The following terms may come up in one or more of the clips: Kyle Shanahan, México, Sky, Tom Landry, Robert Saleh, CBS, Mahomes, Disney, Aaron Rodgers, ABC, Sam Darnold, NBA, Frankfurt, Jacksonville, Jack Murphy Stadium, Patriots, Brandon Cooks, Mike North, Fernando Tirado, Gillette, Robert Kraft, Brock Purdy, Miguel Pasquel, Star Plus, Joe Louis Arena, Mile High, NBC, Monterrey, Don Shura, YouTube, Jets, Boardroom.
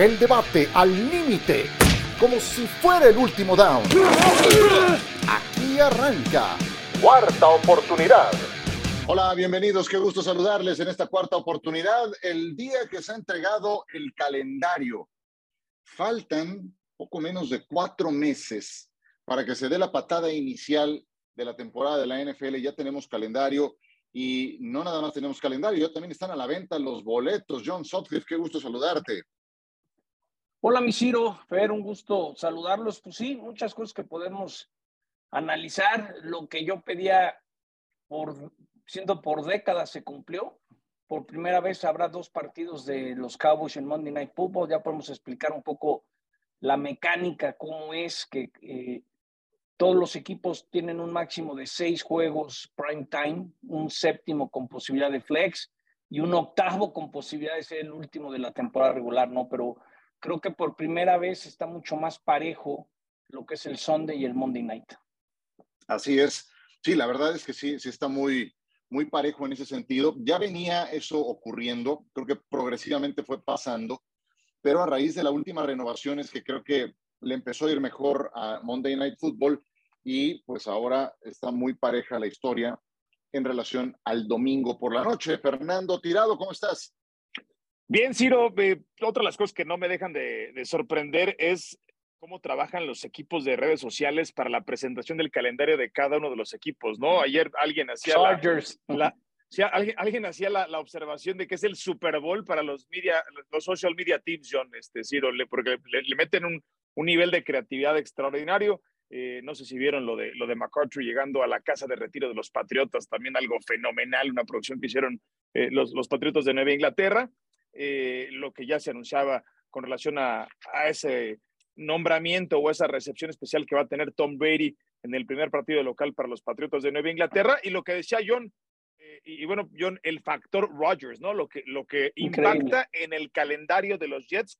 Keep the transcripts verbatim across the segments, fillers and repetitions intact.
El debate al límite, como si fuera el último down. Aquí arranca Cuarta Oportunidad. Hola, bienvenidos, qué gusto saludarles en esta Cuarta Oportunidad, el día que se ha entregado el calendario. Faltan poco menos de cuatro meses para que se dé la patada inicial de la temporada de la N F L. Ya tenemos calendario y no nada más tenemos calendario, ya también están a la venta los boletos. John Sutcliffe, qué gusto saludarte. Hola, Misiro, Fer, un gusto saludarlos. Pues sí, muchas cosas que podemos analizar. Lo que yo pedía por, siendo por décadas se cumplió. Por primera vez habrá dos partidos de los Cowboys en Monday Night Football. Ya podemos explicar un poco la mecánica, cómo es que eh, todos los equipos tienen un máximo de seis juegos prime time, un séptimo con posibilidad de flex y un octavo con posibilidad de ser el último de la temporada regular, ¿no? Pero creo que por primera vez está mucho más parejo lo que es el Sunday y el Monday Night. Así es. Sí, la verdad es que sí, sí está muy, muy parejo en ese sentido. Ya venía eso ocurriendo, creo que progresivamente fue pasando, pero a raíz de la última renovación es que creo que le empezó a ir mejor a Monday Night Football y pues ahora está muy pareja la historia en relación al domingo por la noche. Fernando Tirado, ¿cómo estás? Bien, Ciro, eh, otra de las cosas que no me dejan de, de sorprender es cómo trabajan los equipos de redes sociales para la presentación del calendario de cada uno de los equipos, ¿no? Ayer alguien hacía Chargers. La, la, sí, alguien, alguien hacía la, la observación de que es el Super Bowl para los media, los social media teams, John, este, Ciro, le, porque le, le meten un, un nivel de creatividad extraordinario. Eh, no sé si vieron lo de, lo de McCarthy llegando a la casa de retiro de los Patriotas, también algo fenomenal, una producción que hicieron eh, los, los Patriotas de Nueva Inglaterra. Eh, lo que ya se anunciaba con relación a, a ese nombramiento o esa recepción especial que va a tener Tom Brady en el primer partido local para los Patriotas de Nueva Inglaterra, y lo que decía John, eh, y, y bueno, John, el factor Rodgers, ¿no? Lo que, lo que impacta en el calendario de los Jets,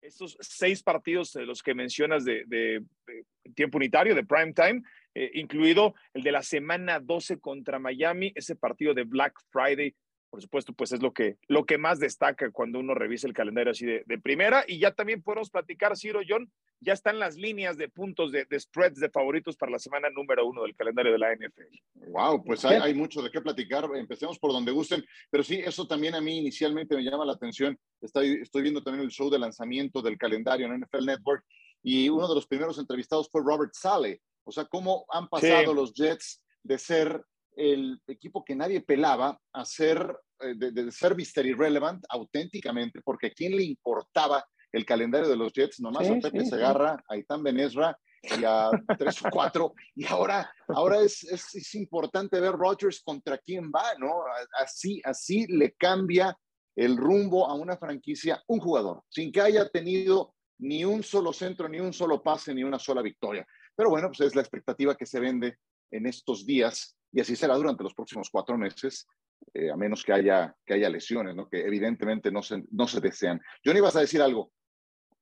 estos seis partidos de los que mencionas de, de, de tiempo unitario, de prime time, eh, incluido el de la semana doce contra Miami, ese partido de Black Friday. Por supuesto, pues es lo que, lo que más destaca cuando uno revisa el calendario así de, de primera. Y ya también podemos platicar, Ciro, John, ya están las líneas de puntos de, de spreads de favoritos para la semana número uno del calendario de la N F L. Wow, pues hay, hay mucho de qué platicar. Empecemos por donde gusten. Pero sí, eso también a mí inicialmente me llama la atención. Estoy, estoy viendo también el show de lanzamiento del calendario en N F L Network y uno de los primeros entrevistados fue Robert Saleh. O sea, cómo han pasado sí. los Jets de ser el equipo que nadie pelaba a ser, de, de ser mister irrelevant auténticamente, porque ¿a quién le importaba el calendario de los Jets? Nomás sí, a Pepe sí, Segarra, sí. a Itán Benesra y a tres o cuatro, y ahora, ahora es, es, es importante ver Rodgers contra quién va, ¿no? Así, así le cambia el rumbo a una franquicia un jugador, sin que haya tenido ni un solo centro, ni un solo pase, ni una sola victoria. Pero bueno, pues es la expectativa que se vende en estos días. Y así será durante los próximos cuatro meses, eh, a menos que haya, que haya lesiones, ¿no? Que evidentemente no se, no se desean. Johnny, ¿vas a decir algo?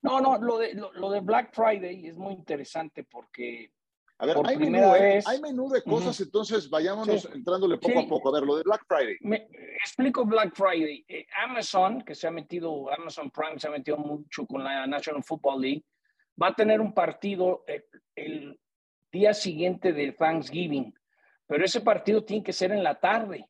No, no, lo de, lo, lo de Black Friday es muy interesante porque... A ver, por hay, menú, vez... hay menú de cosas, uh-huh. entonces vayámonos sí. entrándole poco sí. a poco. A ver, lo de Black Friday. Me explico Black Friday. Eh, Amazon, que se ha metido, Amazon Prime se ha metido mucho con la National Football League, va a tener un partido el, el día siguiente de Thanksgiving. Pero ese partido tiene que ser en la tarde,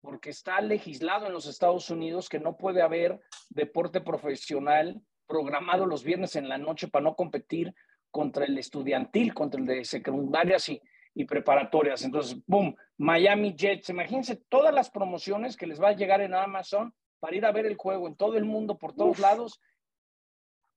porque está legislado en los Estados Unidos que no puede haber deporte profesional programado los viernes en la noche para no competir contra el estudiantil, contra el de secundarias y, y preparatorias. Entonces, boom, Miami Jets. Imagínense todas las promociones que les va a llegar en Amazon para ir a ver el juego en todo el mundo, por todos Uf. lados,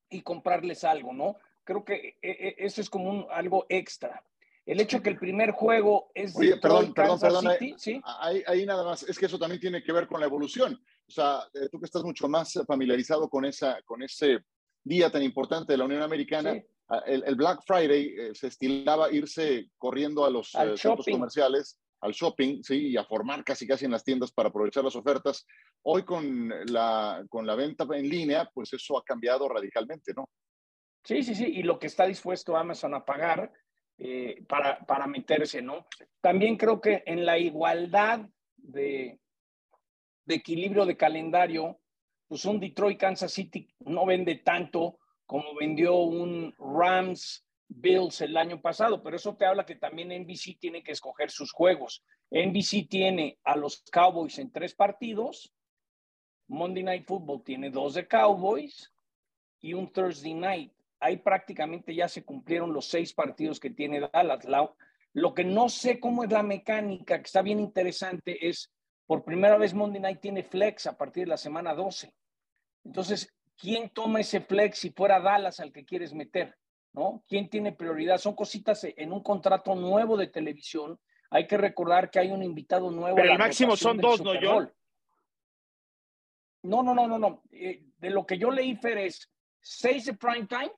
y comprarles algo, ¿no? Creo que eso es como un, algo extra. El hecho que el primer juego es... Oye, perdón, perdón, perdón, ahí, ¿sí? ahí, ahí nada más. Es que eso también tiene que ver con la evolución. O sea, eh, tú que estás mucho más familiarizado con, esa, con ese día tan importante de la Unión Americana, sí. el, el Black Friday eh, se estilaba irse corriendo a los eh, centros comerciales, al shopping, sí, y a formar casi casi en las tiendas para aprovechar las ofertas. Hoy con la, con la venta en línea, pues eso ha cambiado radicalmente, ¿no? Sí, sí, sí. Y lo que está dispuesto Amazon a pagar... Eh, para, para meterse, ¿no? También creo que en la igualdad de, de equilibrio de calendario, pues un Detroit Kansas City no vende tanto como vendió un Rams Bills el año pasado, pero eso te habla que también N B C tiene que escoger sus juegos. N B C tiene a los Cowboys en tres partidos, Monday Night Football tiene dos de Cowboys y un Thursday Night. Ahí prácticamente ya se cumplieron los seis partidos que tiene Dallas. Lo que no sé cómo es la mecánica, que está bien interesante, es por primera vez Monday Night tiene flex a partir de la semana doce. Entonces, ¿quién toma ese flex si fuera Dallas al que quieres meter? ¿No? ¿Quién tiene prioridad? Son cositas en un contrato nuevo de televisión. Hay que recordar que hay un invitado nuevo. Pero el máximo son dos, ¿no, John? No, no, no, no, no. Eh, de lo que yo leí, Fer, es seis de prime time,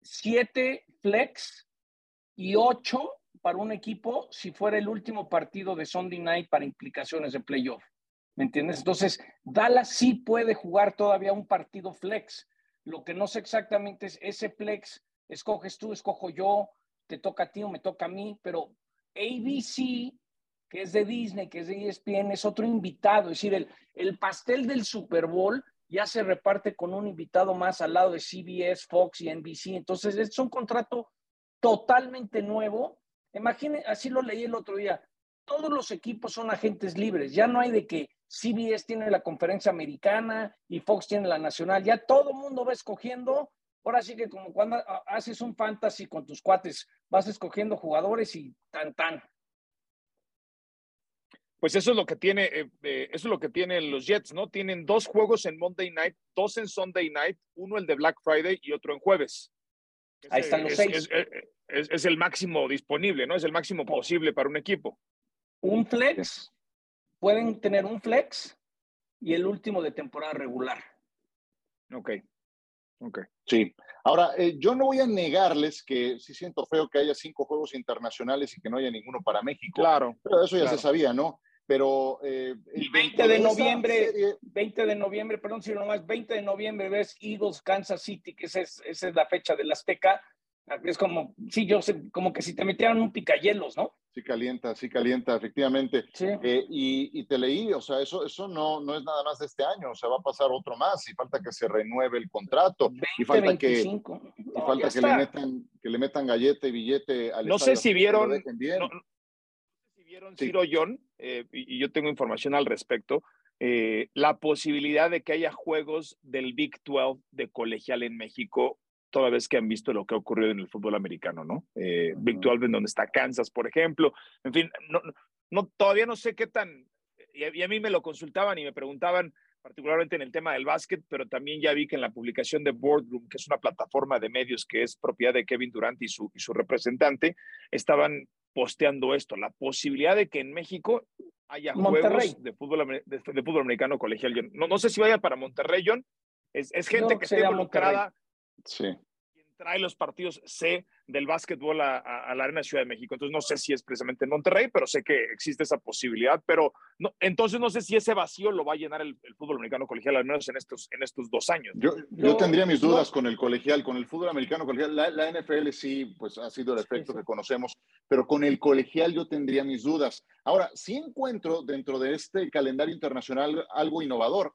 siete flex y ocho para un equipo si fuera el último partido de Sunday Night para implicaciones de playoff. ¿Me entiendes? Entonces, Dallas sí puede jugar todavía un partido flex. Lo que no sé exactamente es ese flex, escoges tú, escojo yo, te toca a ti o me toca a mí, pero A B C, que es de Disney, que es de E S P N, es otro invitado. Es decir, el, el pastel del Super Bowl ya se reparte con un invitado más al lado de C B S, Fox y N B C. Entonces, es un contrato totalmente nuevo. Imaginen, así lo leí el otro día, todos los equipos son agentes libres. Ya no hay de que C B S tiene la conferencia americana y Fox tiene la nacional. Ya todo el mundo va escogiendo. Ahora sí que como cuando haces un fantasy con tus cuates, vas escogiendo jugadores y tan, tan. Pues eso es lo que tiene, eh, eh, eso es lo que tienen los Jets, ¿no? Tienen dos juegos en Monday Night, dos en Sunday Night, uno el de Black Friday y otro en jueves. Es, Ahí están los es, seis. Es, es, es, es el máximo disponible, ¿no? Es el máximo posible para un equipo. Un flex. Pueden tener un flex y el último de temporada regular. Ok. Ok. Sí. Ahora, eh, yo no voy a negarles que sí siento feo que haya cinco juegos internacionales y que no haya ninguno para México. Claro. Pero eso ya claro. se sabía, ¿no? Pero... Eh, y veinte de noviembre, serie... veinte de noviembre, perdón, si nomás, veinte de noviembre ves Eagles Kansas City, que esa es, esa es la fecha del Azteca. Es como, sí, yo sé, como que si te metieran un picayelos, ¿no? Sí calienta, sí calienta, efectivamente. Sí. Eh, y, y te leí, o sea, eso, eso no, no es nada más de este año, o sea, va a pasar otro más y falta que se renueve el contrato. veinte, y falta veinticinco. que, no, y falta que le, metan, que le metan gallete y billete al No sé si vieron, no, no, no sé si vieron sí. Ciro John, eh, y, y yo tengo información al respecto, eh, la posibilidad de que haya juegos del Big doce de colegial en México, toda vez que han visto lo que ha ocurrido en el fútbol americano, ¿no? Eh, uh-huh. Big doce, en donde está Kansas, por ejemplo. En fin, no, no, todavía no sé qué tan... Y a, y a mí me lo consultaban y me preguntaban, particularmente en el tema del básquet, pero también ya vi que en la publicación de Boardroom, que es una plataforma de medios que es propiedad de Kevin Durant y su, y su representante, estaban posteando esto, la posibilidad de que en México haya Monterrey. juegos de fútbol, de, de fútbol americano colegial. John. No, no sé si vaya para Monterrey, John. Es, es gente no, que esté involucrada... Monterrey. Sí. Quien trae los partidos C del básquetbol a, a, a la Arena Ciudad de México. Entonces no sé si es precisamente en Monterrey, pero sé que existe esa posibilidad. Pero no, entonces no sé si ese vacío lo va a llenar el, el fútbol americano colegial, al menos en estos, en estos dos años. Yo, yo no, tendría mis dudas no. con el colegial, con el fútbol americano colegial. La, la N F L sí, pues ha sido el efecto sí, sí. que conocemos, pero con el colegial yo tendría mis dudas. Ahora, sí encuentro dentro de este calendario internacional algo innovador,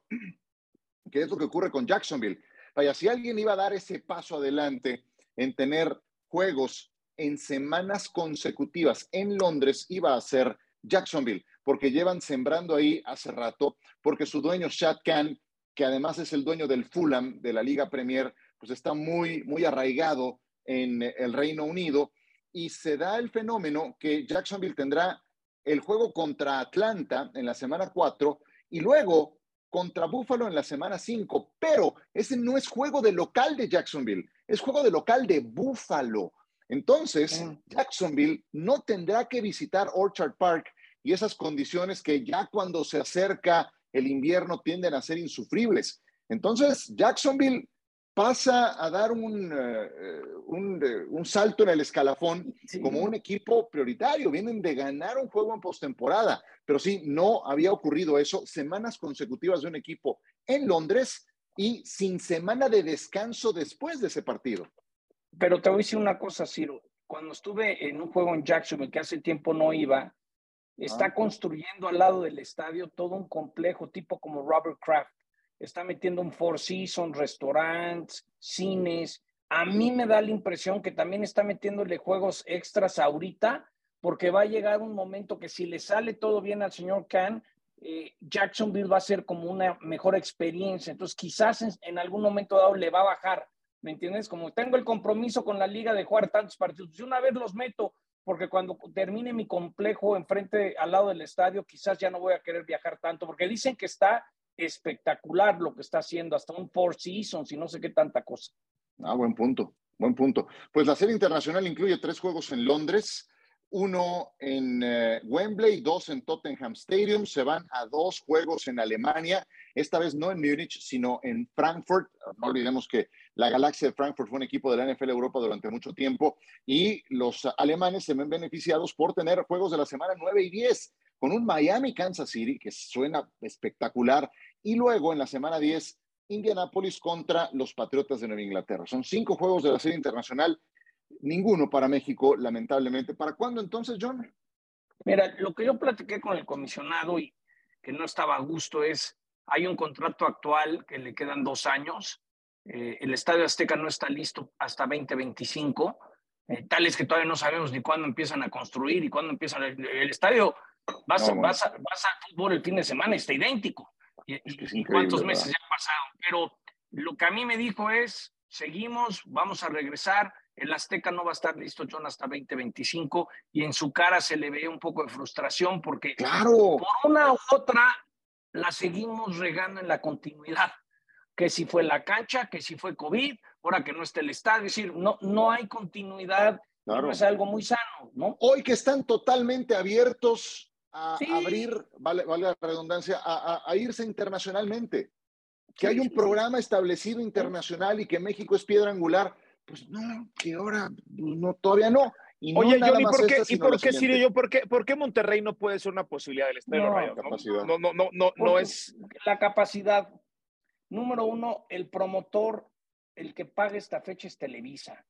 que es lo que ocurre con Jacksonville. Vaya, si alguien iba a dar ese paso adelante en tener juegos en semanas consecutivas en Londres, iba a ser Jacksonville, porque llevan sembrando ahí hace rato, porque su dueño Shad Khan, que además es el dueño del Fulham, de la Liga Premier, pues está muy, muy arraigado en el Reino Unido, y se da el fenómeno que Jacksonville tendrá el juego contra Atlanta en la semana cuatro, y luego... contra Buffalo en la semana cinco, pero ese no es juego de local de Jacksonville, es juego de local de Buffalo. Entonces, Jacksonville no tendrá que visitar Orchard Park y esas condiciones que ya cuando se acerca el invierno tienden a ser insufribles. Entonces, Jacksonville pasa a dar un, uh, un, uh, un salto en el escalafón sí. como un equipo prioritario. Vienen de ganar un juego en postemporada, pero sí, no había ocurrido eso. Semanas consecutivas de un equipo en Londres y sin semana de descanso después de ese partido. Pero te voy a decir una cosa, Ciro. Cuando estuve en un juego en Jacksonville, que hace tiempo no iba, Está ah, construyendo al lado del estadio todo un complejo tipo como Robert Kraft. Está metiendo un Four Seasons, restaurantes, cines. A mí me da la impresión que también está metiéndole juegos extras ahorita, porque va a llegar un momento que si le sale todo bien al señor Khan, eh, Jacksonville va a ser como una mejor experiencia. Entonces quizás en, en algún momento dado le va a bajar, ¿me entiendes? Como tengo el compromiso con la liga de jugar tantos partidos, de una vez los meto, porque cuando termine mi complejo enfrente, al lado del estadio, quizás ya no voy a querer viajar tanto, porque dicen que está espectacular lo que está haciendo, hasta un Four Seasons y no sé qué tanta cosa. Ah, buen punto, buen punto. Pues la serie internacional incluye tres juegos en Londres, uno en eh, Wembley, dos en Tottenham Stadium. Se van a dos juegos en Alemania, esta vez no en Múnich, sino en Frankfurt. No olvidemos que la Galaxia de Frankfurt fue un equipo de la N F L Europa durante mucho tiempo y los alemanes se ven beneficiados por tener juegos de la semana nueve y diez, con un Miami-Kansas City que suena espectacular, y luego en la semana diez, Indianapolis contra los Patriotas de Nueva Inglaterra. Son cinco juegos de la serie internacional, ninguno para México, lamentablemente. ¿Para cuándo entonces, John? Mira, lo que yo platiqué con el comisionado y que no estaba a gusto es, hay un contrato actual que le quedan dos años, eh, el Estadio Azteca no está listo hasta veinte veinticinco, eh, tales que todavía no sabemos ni cuándo empiezan a construir y cuándo empiezan, a, el estadio, vas, no, bueno. vas, a, vas a fútbol el fin de semana, está idéntico. Y, es que es y cuántos meses ¿verdad? ya han pasado, pero lo que a mí me dijo es, seguimos, vamos a regresar, el Azteca no va a estar listo, John, hasta veinte veinticinco, y en su cara se le veía un poco de frustración, porque ¡claro! por una u otra la seguimos regando en la continuidad, que si fue la cancha, que si fue COVID, ahora que no está el estadio, es decir, no, no hay continuidad, claro. no es algo muy sano, ¿no? Hoy que están totalmente abiertos a sí. abrir, vale, vale la redundancia, a, a, a irse internacionalmente. Que sí, hay un sí. programa establecido internacional y que México es piedra angular. Pues no, que ahora no, todavía no. Y no Oye, nada Johnny, más ¿por qué, esta, ¿y por qué, Ciro, yo, por qué, por qué Monterrey no puede ser una posibilidad del Estadio no, Rayo? No, no, no, no, no, no es... La capacidad, número uno, el promotor, el que paga esta fecha es Televisa.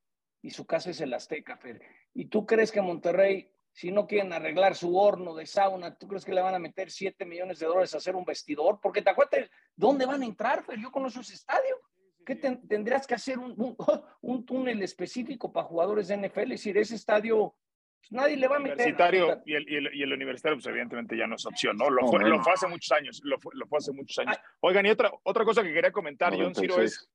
Y su casa es el Azteca, Fer. ¿Y tú crees que Monterrey... Si no quieren arreglar su horno de sauna, ¿tú crees que le van a meter siete millones de dólares a hacer un vestidor? Porque te acuerdas, ¿dónde van a entrar? Pues yo conozco ese estadio. ¿Qué te, tendrías que hacer un, un, un túnel específico para jugadores de N F L? Es decir, ese estadio, pues nadie le va a meter. Universitario y el, y, el, y el universitario, pues evidentemente ya no es opción, ¿no? Lo, no, fue, bueno. lo fue hace muchos años, lo fue, lo fue hace muchos años. Ay. Oigan, y otra, otra cosa que quería comentar, John Ciro, es...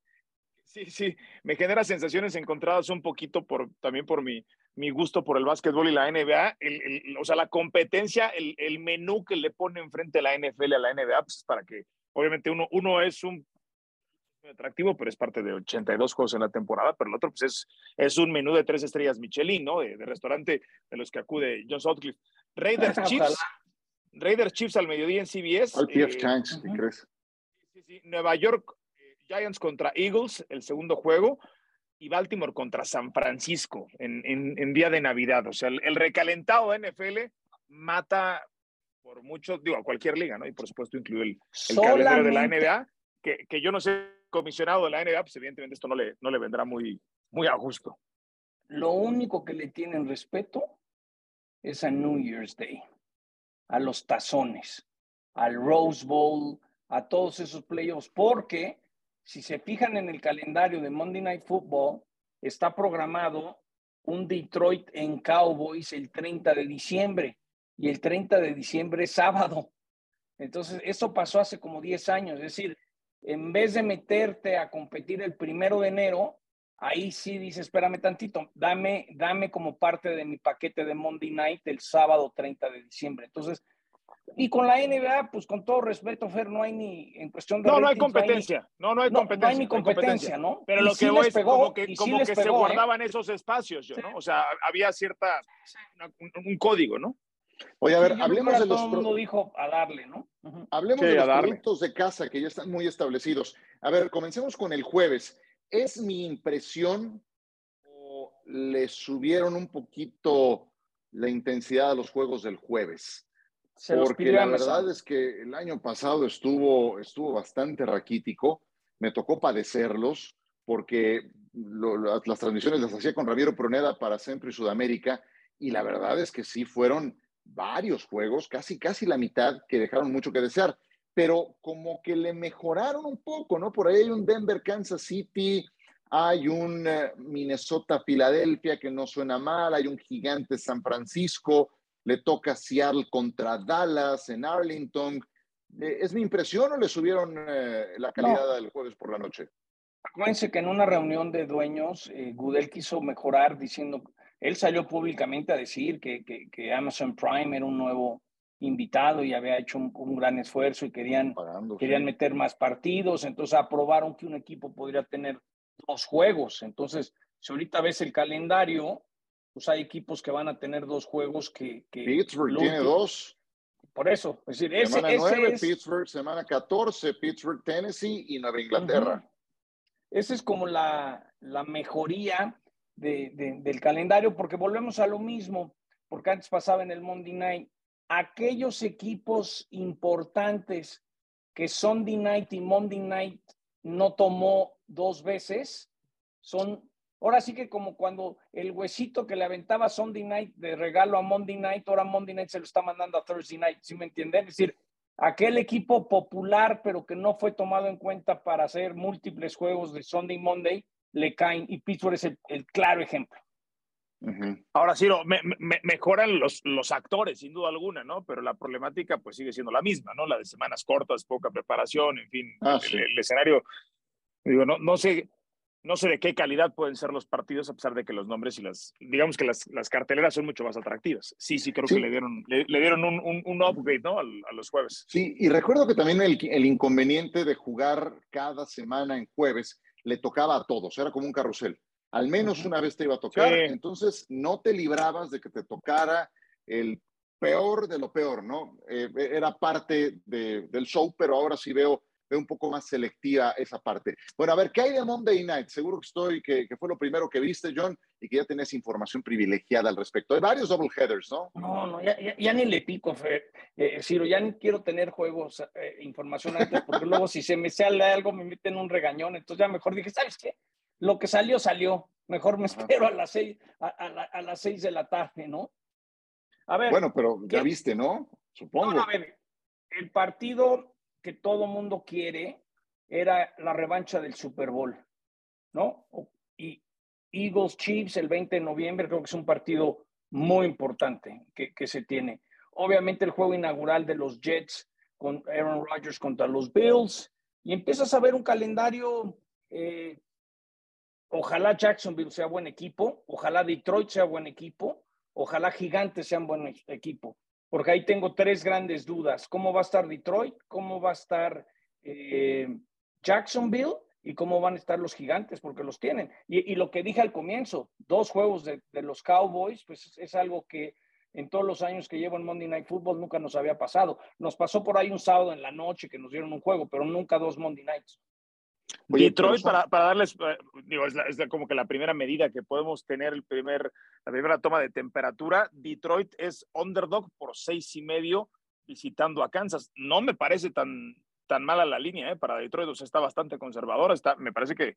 Sí, sí, me genera sensaciones encontradas un poquito por, también por mi, mi gusto por el básquetbol y la N B A. El, el, o sea, la competencia, el, el menú que le pone enfrente a la N F L, a la N B A, pues para que, obviamente, uno, uno es un atractivo, pero es parte de ochenta y dos juegos en la temporada, pero el otro pues es, es un menú de tres estrellas Michelin, ¿no? De, de restaurante de los que acude John Sutcliffe. Raiders Chiefs, Raiders Chiefs al mediodía en C B S. Al P F eh, Chanks, ¿qué crees? Sí, sí, Nueva York Giants contra Eagles, el segundo juego, y Baltimore contra San Francisco en, en, en día de Navidad. O sea, el, el recalentado de N F L mata por mucho, digo, a cualquier liga, ¿no? Y por supuesto incluye el, el calendario de la N B A, que, que yo no sé, comisionado de la N B A, pues evidentemente esto no le, no le vendrá muy, muy a gusto. Lo único que le tienen respeto es a New Year's Day, a los tazones, al Rose Bowl, a todos esos playoffs, porque... Si se fijan en el calendario de Monday Night Football, está programado un Detroit en Cowboys el treinta de diciembre, y el treinta de diciembre es sábado. Entonces, eso pasó hace como diez años. Es decir, en vez de meterte a competir el primero de enero, ahí sí dices, espérame tantito, dame, dame como parte de mi paquete de Monday Night el sábado treinta de diciembre. Entonces, y con la N B A, pues con todo respeto, Fer, no hay ni en cuestión de... No, ratings, no hay competencia. No, hay ni, no, no hay competencia. No, no hay ni competencia, ¿no? Pero lo y que sí voy es pegó, como que, como sí que pegó, se eh. guardaban esos espacios, yo, sí. ¿no? O sea, había cierta... Una, un, un código, ¿no? Oye, a ver, sí, hablemos de los... Todo el mundo dijo a darle, ¿no? Uh-huh. Hablemos sí, de los productos de casa que ya están muy establecidos. A ver, comencemos con el jueves. ¿Es mi impresión o le subieron un poquito la intensidad a los juegos del jueves? Porque la verdad es que el año pasado estuvo, estuvo bastante raquítico, me tocó padecerlos, porque lo, lo, las transmisiones las hacía con Ramiro Pruneda para Centro y Sudamérica, y la verdad es que sí fueron varios juegos, casi casi la mitad, que dejaron mucho que desear, pero como que le mejoraron un poco, ¿no? Por ahí hay un Denver, Kansas City, hay un Minnesota, Filadelfia, que no suena mal, hay un gigante San Francisco, le toca Seattle contra Dallas en Arlington. ¿Es mi impresión o le subieron eh, la calidad no. del jueves por la noche? Acuérdense que en una reunión de dueños, eh, Goodell quiso mejorar diciendo, él salió públicamente a decir que, que, que Amazon Prime era un nuevo invitado y había hecho un, un gran esfuerzo y querían, querían meter más partidos, entonces aprobaron que un equipo podría tener dos juegos. Entonces, si ahorita ves el calendario, pues hay equipos que van a tener dos juegos que... que Pittsburgh tiene dos. Por eso, es decir, ese, semana nueve, ese es... Pittsburgh, semana catorce, Pittsburgh, Tennessee y Nueva Inglaterra. Uh-huh. Esa es como la, la mejoría de, de, del calendario, porque volvemos a lo mismo, porque antes pasaba en el Monday Night. Aquellos equipos importantes que Sunday Night y Monday Night no tomó dos veces, son... Ahora sí que como cuando el huesito que le aventaba Sunday Night de regalo a Monday Night, ahora Monday Night se lo está mandando a Thursday Night, ¿sí me entienden? Es decir, aquel equipo popular pero que no fue tomado en cuenta para hacer múltiples juegos de Sunday Monday, le caen, y Pittsburgh es el, el claro ejemplo. Uh-huh. Ahora, Ciro, me, me, mejoran los, los actores, sin duda alguna, ¿no? Pero la problemática pues sigue siendo la misma, ¿no? La de semanas cortas, poca preparación, en fin, ah, sí. el, el escenario, digo, no, no sé... No sé de qué calidad pueden ser los partidos, a pesar de que los nombres y las, digamos que las, las carteleras son mucho más atractivas. Sí, sí, creo sí. que le dieron, le, le dieron un, un, un upgrade, ¿no? A, a los jueves. Sí, y recuerdo que también el, el inconveniente de jugar cada semana en jueves le tocaba a todos, era como un carrusel. Al menos una vez te iba a tocar, sí. Entonces no te librabas de que te tocara el peor de lo peor, ¿no? Eh, era parte de, del show, pero ahora sí veo... Veo un poco más selectiva esa parte. Bueno, a ver, ¿qué hay de Monday Night? Seguro que estoy, que, que fue lo primero que viste, John, y que ya tenés información privilegiada al respecto. Hay varios doubleheaders, ¿no? No, no, ya, ya, ya ni le pico, Fer. Eh, Ciro, ya ni quiero tener juegos, eh, información antes, porque luego si se me sale algo me meten un regañón. Entonces ya mejor dije, ¿sabes qué? Lo que salió, salió. Mejor me espero Ajá. a las seis, a, a, la, a las seis de la tarde, ¿no? A ver. Bueno, pero ya ¿qué? Viste, ¿no? Supongo. No, a ver, el partido... que todo mundo quiere, era la revancha del Super Bowl, ¿no? Y Eagles-Chiefs el veinte de noviembre, creo que es un partido muy importante que, que se tiene. Obviamente el juego inaugural de los Jets con Aaron Rodgers contra los Bills, y empiezas a ver un calendario, eh, ojalá Jacksonville sea buen equipo, ojalá Detroit sea buen equipo, ojalá Gigantes sean buen equipo. Porque ahí tengo tres grandes dudas. ¿Cómo va a estar Detroit? ¿Cómo va a estar eh, Jacksonville? ¿Y cómo van a estar los Gigantes? Porque los tienen. Y, y lo que dije al comienzo, dos juegos de, de los Cowboys, pues es, es algo que en todos los años que llevo en Monday Night Football nunca nos había pasado. Nos pasó por ahí un sábado en la noche que nos dieron un juego, pero nunca dos Monday Nights. Oye, Detroit, para, para darles, digo, es, la, es la, como que la primera medida que podemos tener, el primer, la primera toma de temperatura, Detroit es underdog por seis y medio visitando a Kansas. No me parece tan, tan mala la línea, ¿eh? Para Detroit, o sea, está bastante conservadora, está, me parece que,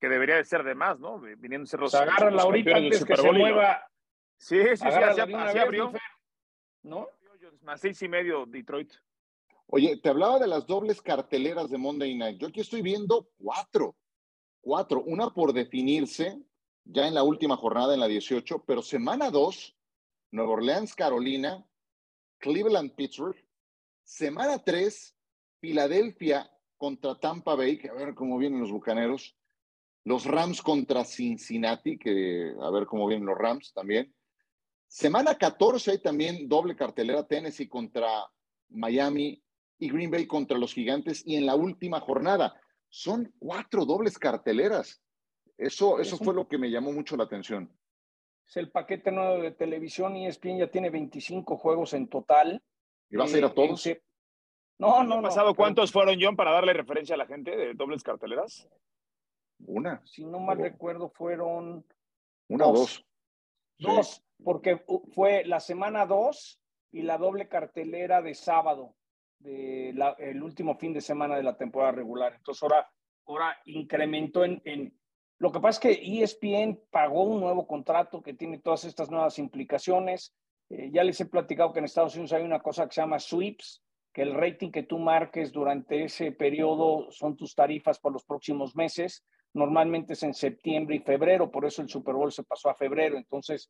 que debería de ser de más, ¿no? Viniendo a ser los, agarra la ahorita antes que se mueva. Sí, sí, sí, así abrió, ¿no? Más seis y medio Detroit. Oye, te hablaba de las dobles carteleras de Monday Night. Yo aquí estoy viendo cuatro. Cuatro. Una por definirse ya en la última jornada, en la dieciocho. Pero semana dos, Nueva Orleans, Carolina, Cleveland, Pittsburgh. Semana tres, Filadelfia contra Tampa Bay, que a ver cómo vienen los Bucaneros. Los Rams contra Cincinnati, que a ver cómo vienen los Rams también. Semana catorce hay también doble cartelera, Tennessee contra Miami y Green Bay contra los Gigantes, y en la última jornada. Son cuatro dobles carteleras. Eso, eso fue lo que me llamó mucho la atención. Es el paquete nuevo de televisión, y E S P N ya tiene veinticinco juegos en total. ¿Y vas eh, a ir a todos? Eh, no, no, no. Pasado, ¿cuántos fueron, John, para darle referencia a la gente de dobles carteleras? Una. Si no mal o... recuerdo, fueron... Una dos. o dos. Dos, sí. Porque fue la semana dos y la doble cartelera de sábado. De la, el último fin de semana de la temporada regular. Entonces ahora, ahora incrementó en, en... Lo que pasa es que E S P N pagó un nuevo contrato que tiene todas estas nuevas implicaciones. Eh, ya les he platicado que en Estados Unidos hay una cosa que se llama sweeps, que el rating que tú marques durante ese periodo son tus tarifas para los próximos meses. Normalmente es en septiembre y febrero, por eso el Super Bowl se pasó a febrero. Entonces,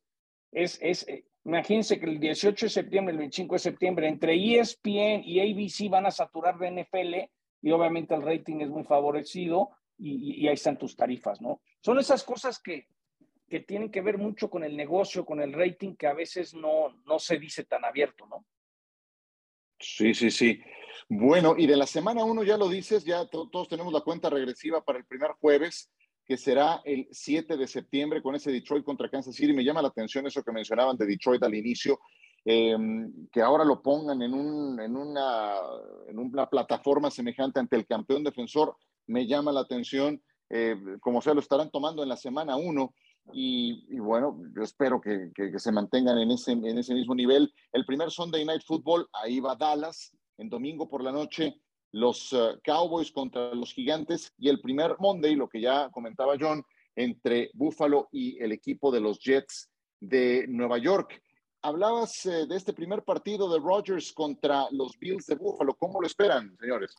es, es, eh, imagínense que el dieciocho de septiembre, el veinticinco de septiembre, entre E S P N y A B C van a saturar de N F L y obviamente el rating es muy favorecido y, y ahí están tus tarifas, ¿no? Son esas cosas que, que tienen que ver mucho con el negocio, con el rating, que a veces no, no se dice tan abierto, ¿no? Sí, sí, sí. Bueno, y de la semana uno, ya lo dices, ya to- todos tenemos la cuenta regresiva para el primer jueves, que será el siete de septiembre, con ese Detroit contra Kansas City. Me llama la atención eso que mencionaban de Detroit al inicio, eh, que ahora lo pongan en, un, en, una, en una plataforma semejante ante el campeón defensor. Me llama la atención, eh, como sea, lo estarán tomando en la semana uno. Y, y bueno, yo espero que, que, que se mantengan en ese, en ese mismo nivel. El primer Sunday Night Football, ahí va Dallas. En domingo por la noche, los uh, Cowboys contra los Gigantes. Y el primer Monday, lo que ya comentaba John, entre Buffalo y el equipo de los Jets de Nueva York. Hablabas eh, de este primer partido de Rodgers contra los Bills de Buffalo. ¿Cómo lo esperan, señores?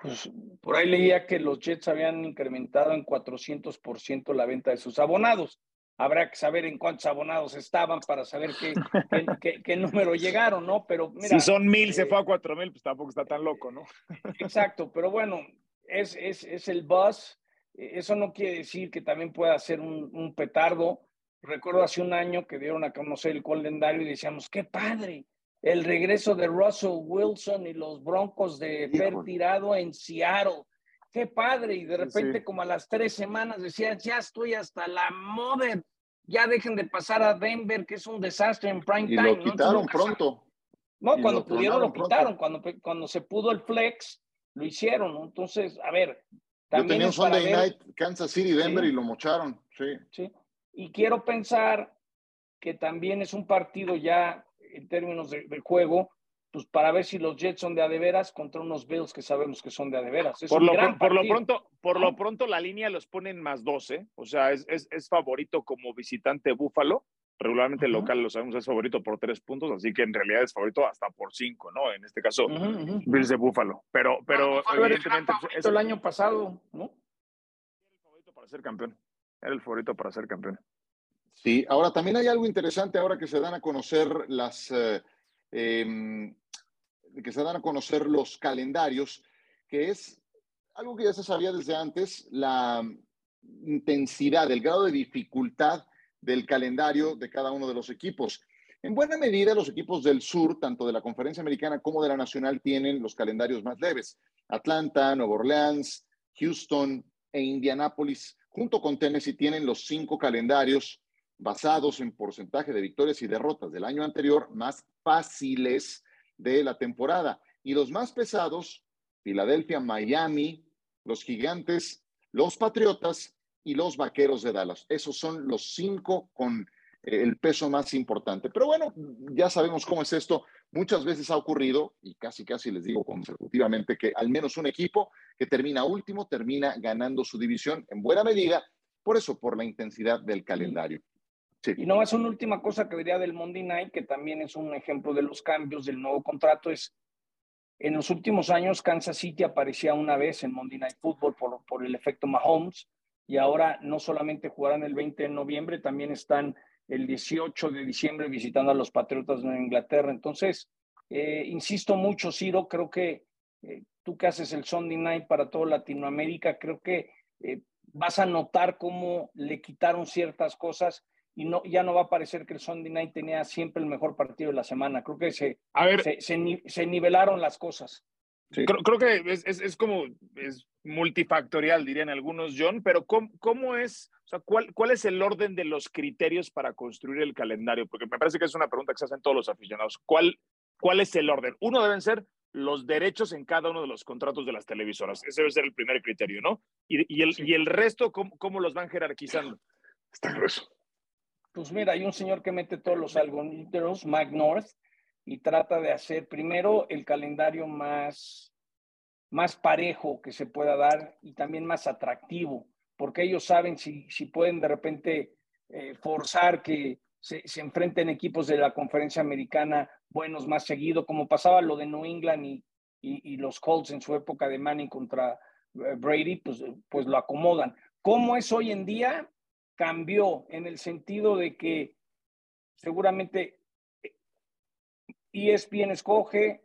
Pues por ahí leía que los Jets habían incrementado en cuatrocientos por ciento la venta de sus abonados. Habrá que saber en cuántos abonados estaban para saber qué, qué, qué, qué número llegaron, ¿no? Pero mira, si son mil, eh, se fue a cuatro mil, pues tampoco está tan loco, ¿no? Exacto, pero bueno, es, es, es el buzz. Eso no quiere decir que también pueda ser un, un petardo. Recuerdo hace un año que dieron a conocer el calendario y decíamos, ¡qué padre! El regreso de Russell Wilson y los Broncos de Fer Tirado en Seattle. ¡Qué padre! Y de repente, sí, sí. como a las tres semanas, decían, ya estoy hasta la moda. Ya dejen de pasar a Denver, que es un desastre en prime y time. Y lo quitaron ¿no? pronto. No, y cuando lo pudieron lo quitaron. Cuando, cuando se pudo el flex, lo hicieron. Entonces, a ver. También Yo tenía un Sunday ver... Night, Kansas City, Denver, sí. y lo mocharon. Sí. sí. Y quiero pensar que también es un partido ya... en términos de, del juego, pues para ver si los Jets son de a de veras contra unos Bills que sabemos que son de a de veras. Es por, un lo, gran por, lo pronto, por lo pronto la línea los ponen más doce, o sea, es, es, es favorito como visitante Búfalo, regularmente uh-huh. el local lo sabemos es favorito por tres puntos, así que en realidad es favorito hasta por cinco, ¿no? En este caso, uh-huh. Bills de Búfalo, pero, pero no, evidentemente... Esto el año pasado, ¿no? Era el favorito para ser campeón, era el favorito para ser campeón. Sí, ahora también hay algo interesante ahora que se dan a conocer las eh, eh, que se dan a conocer los calendarios, que es algo que ya se sabía desde antes, la intensidad, el grado de dificultad del calendario de cada uno de los equipos. En buena medida, los equipos del sur, tanto de la Conferencia Americana como de la Nacional, tienen los calendarios más leves. Atlanta, Nueva Orleans, Houston e Indianápolis, junto con Tennessee, tienen los cinco calendarios basados en porcentaje de victorias y derrotas del año anterior, más fáciles de la temporada. Y los más pesados, Filadelfia, Miami, los Gigantes, los Patriotas y los Vaqueros de Dallas. Esos son los cinco con el peso más importante. Pero bueno, ya sabemos cómo es esto. Muchas veces ha ocurrido, y casi casi les digo consecutivamente, que al menos un equipo que termina último, termina ganando su división en buena medida, por eso, por la intensidad del calendario. Sí. Y no, es una última cosa que diría del Monday Night, que también es un ejemplo de los cambios del nuevo contrato, es en los últimos años Kansas City aparecía una vez en Monday Night Football por, por el efecto Mahomes, y ahora no solamente jugarán el veinte de noviembre, también están el dieciocho de diciembre visitando a los Patriotas de Inglaterra. Entonces, eh, insisto mucho, Ciro, creo que eh, tú que haces el Sunday Night para toda Latinoamérica, creo que eh, vas a notar cómo le quitaron ciertas cosas. Y no, ya no va a parecer que el Sunday Night tenía siempre el mejor partido de la semana. Creo que se, a ver, se, se, ni, se nivelaron las cosas. Sí. Creo, creo que es, es, es como es multifactorial, dirían algunos, John, pero ¿cómo, cómo es? O sea, ¿cuál, ¿cuál es el orden de los criterios para construir el calendario? Porque me parece que es una pregunta que se hacen todos los aficionados. ¿Cuál, cuál es el orden? Uno deben ser los derechos en cada uno de los contratos de las televisoras. Ese debe ser el primer criterio, ¿no? Y, y, el, sí. y el resto, ¿cómo, cómo los van jerarquizando? Está grueso. Pues mira, hay un señor que mete todos los algoritmos, Mike North, y trata de hacer primero el calendario más, más parejo que se pueda dar y también más atractivo, porque ellos saben si, si pueden de repente eh, forzar que se, se enfrenten equipos de la conferencia americana buenos más seguido, como pasaba lo de New England y, y, y los Colts en su época de Manning contra Brady, pues, pues lo acomodan. ¿Cómo es hoy en día? Cambió en el sentido de que seguramente E S P N escoge,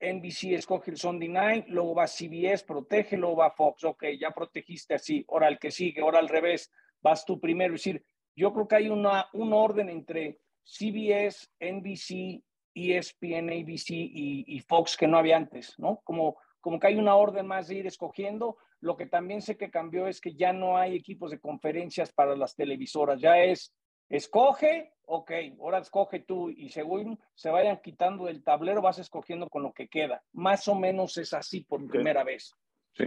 N B C escoge el Sunday Night, luego va C B S, protege, luego va Fox. Ok, ya protegiste así, ahora el que sigue, ahora al revés, vas tú primero. Es decir, yo creo que hay una, un orden entre C B S, N B C, E S P N, A B C y, y Fox que no había antes, ¿no? Como, como que hay una orden más de ir escogiendo. Lo que también sé que cambió es que ya no hay equipos de conferencias para las televisoras, ya es escoge, ok, ahora escoge tú, y según se vayan quitando del tablero vas escogiendo con lo que queda. Más o menos es así por okay. primera vez. Sí.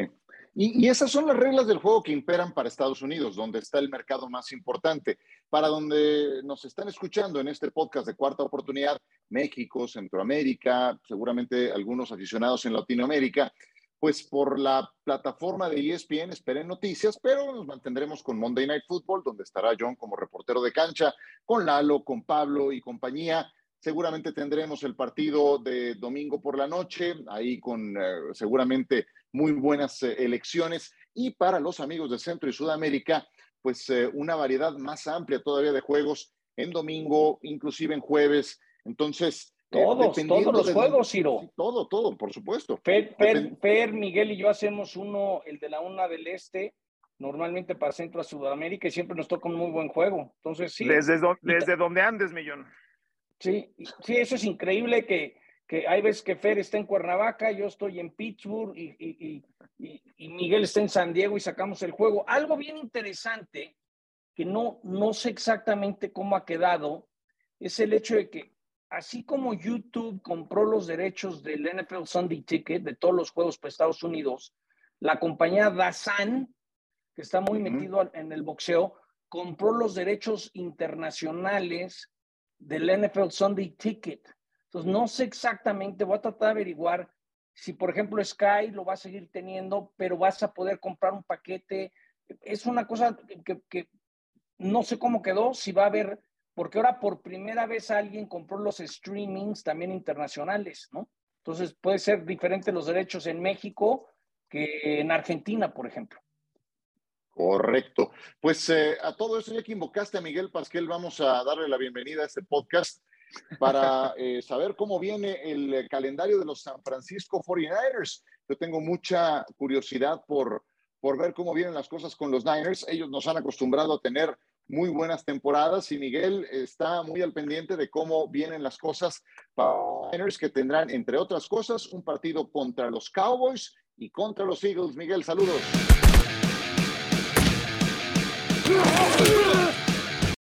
Y, y esas son las reglas del juego que imperan para Estados Unidos, donde está el mercado más importante. Para donde nos están escuchando en este podcast de Cuarta Oportunidad, México, Centroamérica, seguramente algunos aficionados en Latinoamérica, pues por la plataforma de E S P N esperen noticias, pero nos mantendremos con Monday Night Football, donde estará John como reportero de cancha, con Lalo, con Pablo y compañía. Seguramente tendremos el partido de domingo por la noche, ahí con eh, seguramente muy buenas eh, elecciones. Y para los amigos de Centro y Sudamérica, pues eh, una variedad más amplia todavía de juegos en domingo, inclusive en jueves. Entonces, Todos, eh, todos los de, juegos, Ciro. Sí, todo, todo, por supuesto. Fer, Fer, Fer, Miguel y yo hacemos uno, el de la una del Este, normalmente para Centro a Sudamérica, y siempre nos toca un muy buen juego. Entonces, sí. Desde, do, desde donde andes, Millón. Sí, sí, eso es increíble que, que hay veces que Fer está en Cuernavaca, yo estoy en Pittsburgh y, y, y, y, y Miguel está en San Diego y sacamos el juego. Algo bien interesante, que no, no sé exactamente cómo ha quedado, es el hecho de que así como YouTube compró los derechos del N F L Sunday Ticket, de todos los juegos para Estados Unidos, la compañía D A Z N, que está muy uh-huh. metido en el boxeo, compró los derechos internacionales del N F L Sunday Ticket. Entonces, no sé exactamente, voy a tratar de averiguar si, por ejemplo, Sky lo va a seguir teniendo, pero vas a poder comprar un paquete. Es una cosa que, que, que no sé cómo quedó, si va a haber... Porque ahora por primera vez alguien compró los streamings también internacionales, ¿no? Entonces puede ser diferente los derechos en México que en Argentina, por ejemplo. Correcto. Pues eh, a todo eso ya que invocaste a Miguel Pasquel, vamos a darle la bienvenida a este podcast para eh, saber cómo viene el calendario de los San Francisco cuarenta y nueve ers. Yo tengo mucha curiosidad por, por ver cómo vienen las cosas con los Niners. Ellos nos han acostumbrado a tener muy buenas temporadas y Miguel está muy al pendiente de cómo vienen las cosas para los Niners, que tendrán, entre otras cosas, un partido contra los Cowboys y contra los Eagles. Miguel, saludos.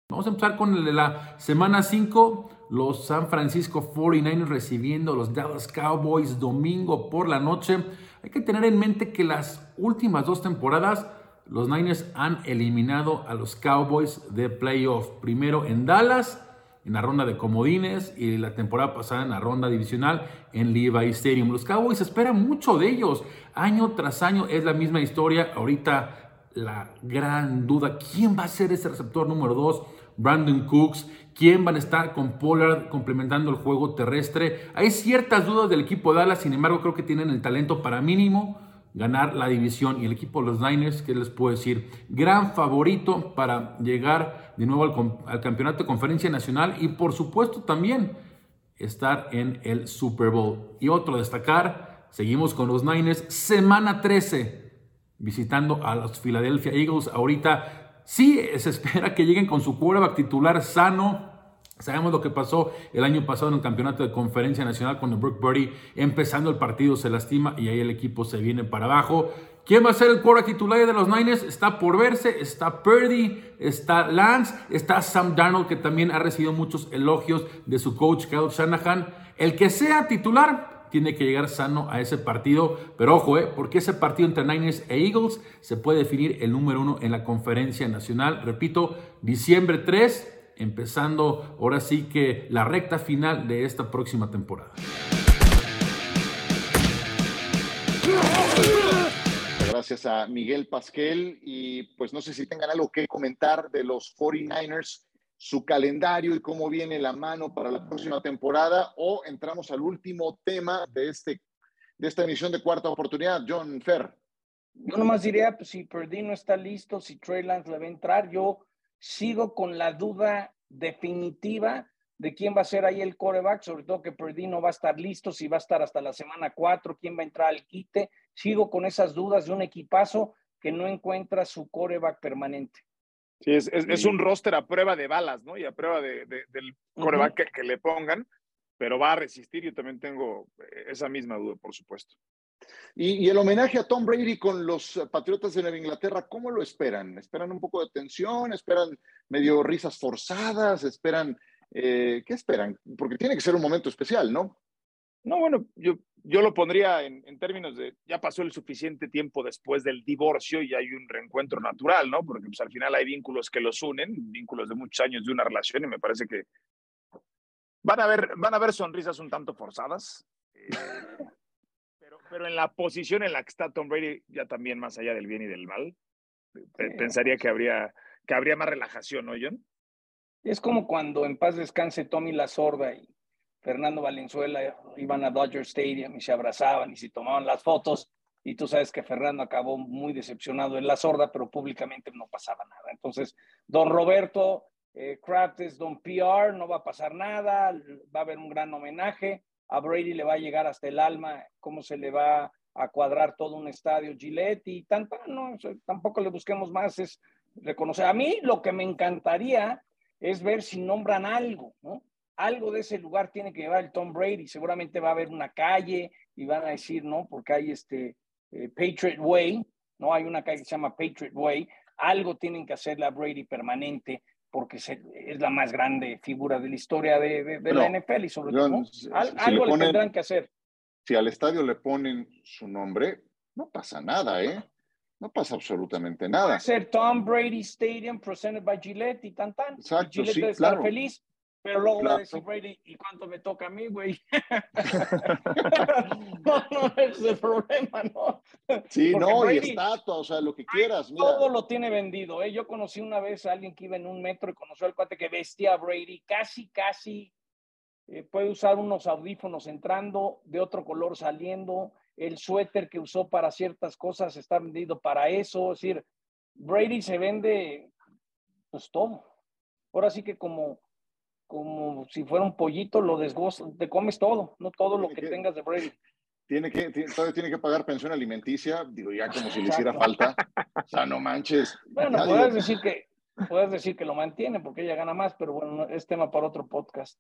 Vamos a empezar con el de la semana cinco. Los San Francisco cuarenta y nueve ers recibiendo a los Dallas Cowboys domingo por la noche. Hay que tener en mente que las últimas dos temporadas los Niners han eliminado a los Cowboys de playoff. Primero en Dallas, en la ronda de comodines, y la temporada pasada en la ronda divisional en Levi Stadium. Los Cowboys esperan mucho de ellos. Año tras año es la misma historia. Ahorita la gran duda, ¿quién va a ser ese receptor número dos? Brandon Cooks. ¿Quién van a estar con Pollard complementando el juego terrestre? Hay ciertas dudas del equipo de Dallas, sin embargo creo que tienen el talento para mínimo ganar la división, y el equipo de los Niners, que les puedo decir, gran favorito para llegar de nuevo al, al campeonato de conferencia nacional y por supuesto también estar en el Super Bowl. Y otro destacar, seguimos con los Niners, semana trece, visitando a los Philadelphia Eagles. Ahorita sí se espera que lleguen con su quarterback titular sano. Sabemos lo que pasó el año pasado en el campeonato de conferencia nacional cuando Brock Purdy, empezando el partido, se lastima y ahí el equipo se viene para abajo. ¿Quién va a ser el quarterback titular de los Niners? Está por verse. Está Purdy, está Lance, está Sam Darnold, que también ha recibido muchos elogios de su coach Kyle Shanahan. El que sea titular tiene que llegar sano a ese partido. Pero ojo, eh, porque ese partido entre Niners e Eagles se puede definir el número uno en la conferencia nacional. Repito, diciembre tres. Empezando ahora sí que la recta final de esta próxima temporada. Gracias a Miguel Pasquel y pues no sé si tengan algo que comentar de los cuarenta y nueve ers su calendario y cómo viene la mano para la próxima temporada, o entramos al último tema de, este, de esta emisión de Cuarta Oportunidad, John Fer? Yo nomás diría, pues, si Purdy no está listo, si Trey Lance le va a entrar, yo sigo con la duda definitiva de quién va a ser ahí el quarterback, sobre todo que Purdy no va a estar listo, si va a estar hasta la semana cuatro, quién va a entrar al quite. Sigo con esas dudas de un equipazo que no encuentra su quarterback permanente. Sí, es, es, es un roster a prueba de balas, ¿no? Y a prueba de, de, del quarterback uh-huh. que, que le pongan, pero va a resistir. Yo también tengo esa misma duda, por supuesto. Y, y el homenaje a Tom Brady con los Patriotas de Nueva Inglaterra, ¿cómo lo esperan? ¿Esperan un poco de tensión? ¿Esperan medio risas forzadas? ¿Esperan eh, qué esperan? Porque tiene que ser un momento especial, ¿no? No, bueno, yo, yo lo pondría en, en términos de ya pasó el suficiente tiempo después del divorcio y hay un reencuentro natural, ¿no? Porque pues, al final hay vínculos que los unen, vínculos de muchos años de una relación, y me parece que van a haber, van a haber sonrisas un tanto forzadas, eh, pero, pero en la posición en la que está Tom Brady, ya también más allá del bien y del mal, pe, pensaría que habría, que habría más relajación, ¿no, John? Es como cuando en paz descanse Tommy Lasorda y Fernando Valenzuela iban a Dodger Stadium y se abrazaban y se tomaban las fotos, y tú sabes que Fernando acabó muy decepcionado en la sorda, pero públicamente no pasaba nada. Entonces, don Roberto eh, Kraft es don P R, no va a pasar nada, va a haber un gran homenaje, a Brady le va a llegar hasta el alma cómo se le va a cuadrar todo un estadio Gillette y tanta, no, o sea, tampoco le busquemos más, es reconocer. A mí lo que me encantaría es ver si nombran algo, ¿no? Algo de ese lugar tiene que llevar el Tom Brady. Seguramente va a haber una calle y van a decir, ¿no? Porque hay este eh, Patriot Way, ¿no? Hay una calle que se llama Patriot Way. Algo tienen que hacerle a Brady permanente porque se, es la más grande figura de la historia de, de, de la N F L y sobre todo, ¿no? Al, si algo le, ponen, le tendrán que hacer. Si al estadio le ponen su nombre, no pasa nada, ¿eh? No pasa absolutamente nada. Va a ser Tom Brady Stadium presented by Gillette y tan tan. Exacto, Gillette sí, debe estar claro. feliz. Pero luego claro. va a decir Brady, ¿y cuánto me toca a mí, güey? no, no, es el problema, ¿no? Sí, porque no, Brady, y estatua, o sea, lo que quieras. Mira. Todo lo tiene vendido, ¿eh? Yo conocí una vez a alguien que iba en un metro y conoció al cuate que vestía a Brady, casi, casi, eh, puede usar unos audífonos entrando, de otro color saliendo, el suéter que usó para ciertas cosas está vendido para eso, es decir, Brady se vende, pues todo. Ahora sí que como... como si fuera un pollito, lo desgozas, te comes todo, no todo lo que, que tengas de Brady. Tiene que, tiene, todavía tiene que pagar pensión alimenticia, digo, ya como si le hiciera falta. O sea, no manches. Bueno, nadie... puedes decir que, puedes decir que lo mantiene porque ella gana más, pero bueno, es tema para otro podcast.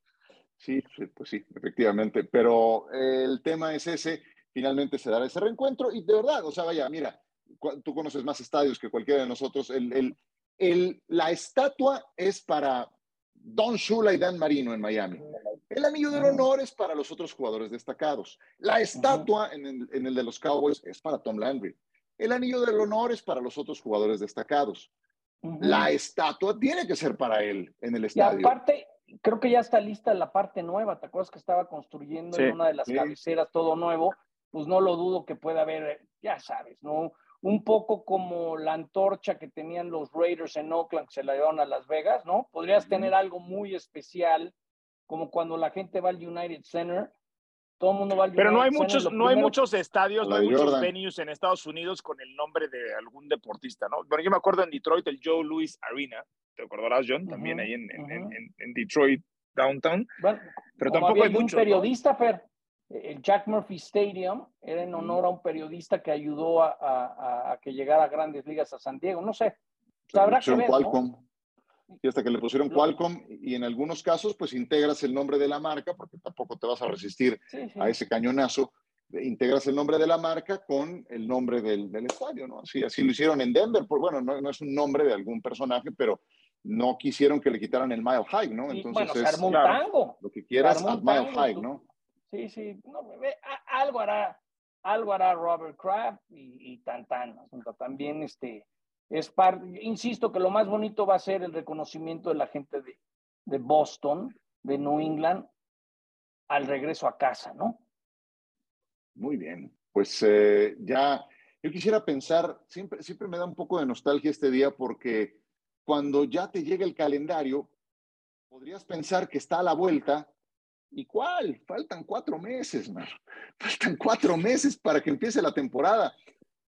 Sí, pues sí, efectivamente. Pero el tema es ese, finalmente se dará ese reencuentro y de verdad, o sea, vaya, mira, tú conoces más estadios que cualquiera de nosotros. El, el, el, la estatua es para Don Shura y Dan Marino en Miami. El anillo del honor es para los otros jugadores destacados. La estatua en el, en el de los Cowboys es para Tom Landry. El anillo del honor es para los otros jugadores destacados. Uh-huh. La estatua tiene que ser para él en el estadio. Y aparte, creo que ya está lista la parte nueva. ¿Te acuerdas que estaba construyendo sí, en una de las sí. cabeceras todo nuevo? Pues no lo dudo que pueda haber, ya sabes, ¿no? Un poco como la antorcha que tenían los Raiders en Oakland, que se la llevaron a Las Vegas, ¿no? Podrías tener algo muy especial, como cuando la gente va al United Center, todo el mundo va al Pero United no hay Center, muchos, no primero... hay muchos estadios, no hay muchos venues en Estados Unidos con el nombre de algún deportista, ¿no? Bueno, yo me acuerdo en Detroit, el Joe Louis Arena, ¿te acordarás, John? También uh-huh, ahí en, uh-huh. en, en, en Detroit, downtown. Bueno, pero tampoco hay muchos. Un periodista, ¿no? Fer. El Jack Murphy Stadium era en honor a un periodista que ayudó a, a, a que llegara a Grandes Ligas a San Diego. No sé. Habrá que ver, Qualcomm, ¿no? Y hasta que le pusieron Qualcomm, y en algunos casos pues integras el nombre de la marca, porque tampoco te vas a resistir sí, sí. a ese cañonazo. Integras el nombre de la marca con el nombre del, del estadio, ¿no? Así, así lo hicieron en Denver. Pues, bueno, no, no es un nombre de algún personaje, pero no quisieron que le quitaran el Mile High, ¿no? Entonces, y bueno, se armó un tango. Lo que quieras al Mile High, tú... ¿no? Sí, sí, no, algo hará, algo hará Robert Kraft y, y tan tan. También este es par, insisto que lo más bonito va a ser el reconocimiento de la gente de, de Boston, de New England, al regreso a casa, ¿no? Muy bien, pues eh, ya, yo quisiera pensar, siempre, siempre me da un poco de nostalgia este día porque cuando ya te llega el calendario, podrías pensar que está a la vuelta. ¿Y cuál? Faltan cuatro meses, man. Faltan cuatro meses para que empiece la temporada.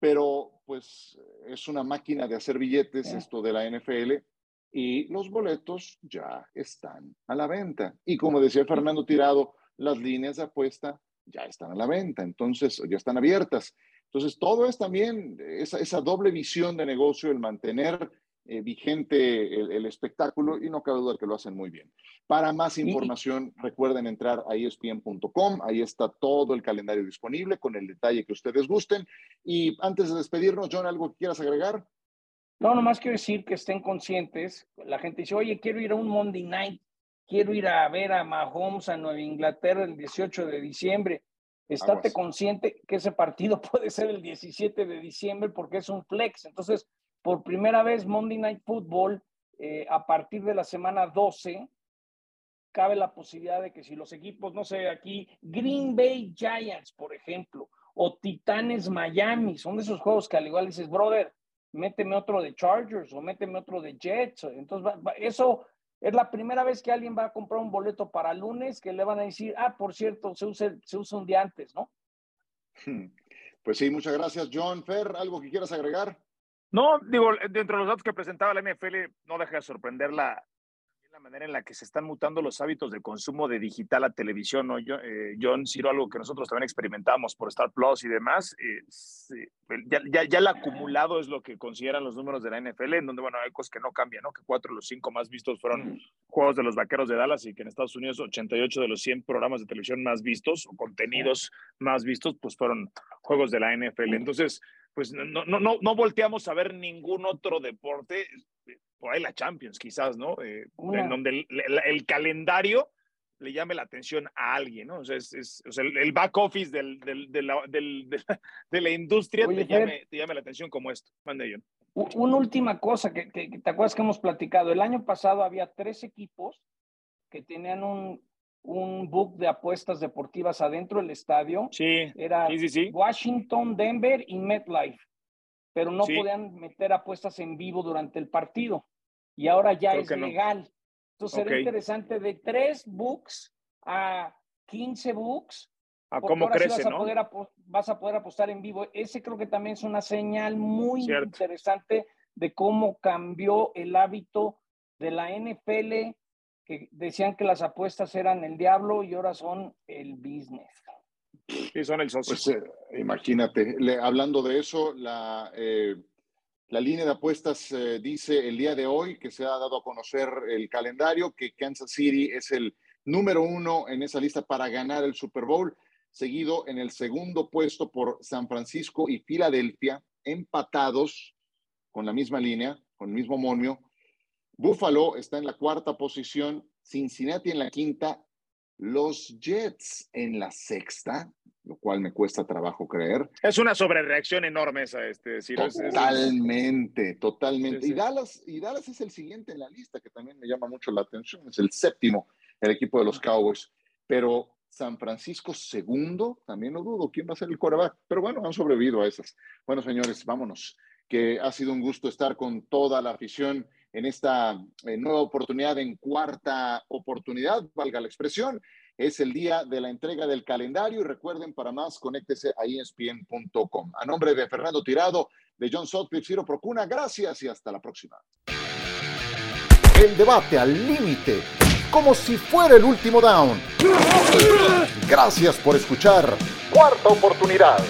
Pero, pues, es una máquina de hacer billetes esto de la N F L y los boletos ya están a la venta. Y como decía Fernando Tirado, las líneas de apuesta ya están a la venta. Entonces, ya están abiertas. Entonces, todo es también esa, esa doble visión de negocio, el mantener eh, vigente el, el espectáculo, y no cabe duda que lo hacen muy bien. Para más información, sí, recuerden entrar a E S P N punto com. Ahí está todo el calendario disponible con el detalle que ustedes gusten. Y antes de despedirnos, John, ¿algo que quieras agregar? No, nomás quiero decir que estén conscientes. La gente dice, oye, quiero ir a un Monday Night, quiero ir a ver a Mahomes a Nueva Inglaterra el dieciocho de diciembre. Estate consciente que ese partido puede ser el diecisiete de diciembre porque es un flex. Entonces, por primera vez, Monday Night Football, eh, a partir de la semana doce, cabe la posibilidad de que si los equipos, no sé, aquí, Green Bay Giants, por ejemplo, o Titanes Miami, son de esos juegos que al igual dices, brother, méteme otro de Chargers o méteme otro de Jets. Entonces, va, va, eso... Es la primera vez que alguien va a comprar un boleto para lunes que le van a decir, ah, por cierto, se usa, se usa un día antes, ¿no? Pues sí, muchas gracias, John. Fer, ¿algo que quieras agregar? No, digo, dentro de los datos que presentaba la N F L, no deja de sorprender la, la manera en la que se están mutando los hábitos de consumo de digital a televisión, ¿no? Yo, eh, John, Ciro, algo que nosotros también experimentamos por Star Plus y demás, eh, sí, ya, ya, ya el acumulado es lo que consideran los números de la N F L, en donde, bueno, hay cosas que no cambian, ¿no? Que cuatro de los cinco más vistos fueron juegos de los Vaqueros de Dallas, y que en Estados Unidos ochenta y ocho de los cien programas de televisión más vistos, o contenidos más vistos, pues fueron juegos de la N F L. Entonces, pues no, no, no, no volteamos a ver ningún otro deporte, por ahí la Champions quizás, ¿no? Eh, en donde el, el, el calendario le llame la atención a alguien, ¿no? O sea, es, es, o sea el, el back office del, del, de, la, del, de, la, de la industria. Oye, te, llame, te llame la atención como esto. Mande, John. Una última cosa que, que, que te acuerdas que hemos platicado. El año pasado había tres equipos que tenían un, un book de apuestas deportivas adentro del estadio. Sí, Era sí, sí, sí. Washington, Denver y MetLife. Pero no sí. podían meter apuestas en vivo durante el partido. Y ahora ya Creo es legal. No. Entonces okay. será interesante de tres books a quince books. ¿A cómo crece, sí vas, ¿no? a poder vas a poder apostar en vivo. Ese creo que también es una señal muy Cierto. interesante de cómo cambió el hábito de la N F L, que decían que las apuestas eran el diablo y ahora son el business. Sí, son el socio. Pues, eh, imagínate, le, hablando de eso, la, eh, la línea de apuestas eh, dice el día de hoy que se ha dado a conocer el calendario, que Kansas City es el número uno en esa lista para ganar el Super Bowl, seguido en el segundo puesto por San Francisco y Filadelfia, empatados con la misma línea, con el mismo momio. Buffalo está en la cuarta posición, Cincinnati en la quinta, los Jets en la sexta, lo cual me cuesta trabajo creer. Es una sobrereacción enorme esa, este. Si totalmente, es, es... totalmente. Sí, sí. Y Dallas, y Dallas es el siguiente en la lista, que también me llama mucho la atención. Es el séptimo, el equipo de los Cowboys. Pero San Francisco segundo, también lo dudo. ¿Quién va a ser el quarterback? Pero bueno, han sobrevivido a esas. Bueno, señores, vámonos. Que ha sido un gusto estar con toda la afición en esta eh, nueva oportunidad, en cuarta oportunidad, valga la expresión. Es el día de la entrega del calendario y recuerden, para más, conéctese a E S P N punto com. A nombre de Fernando Tirado, de John Sutcliffe, Ciro Procuna, gracias y hasta la próxima. El debate al límite, como si fuera el último down. Gracias por escuchar Cuarta Oportunidad.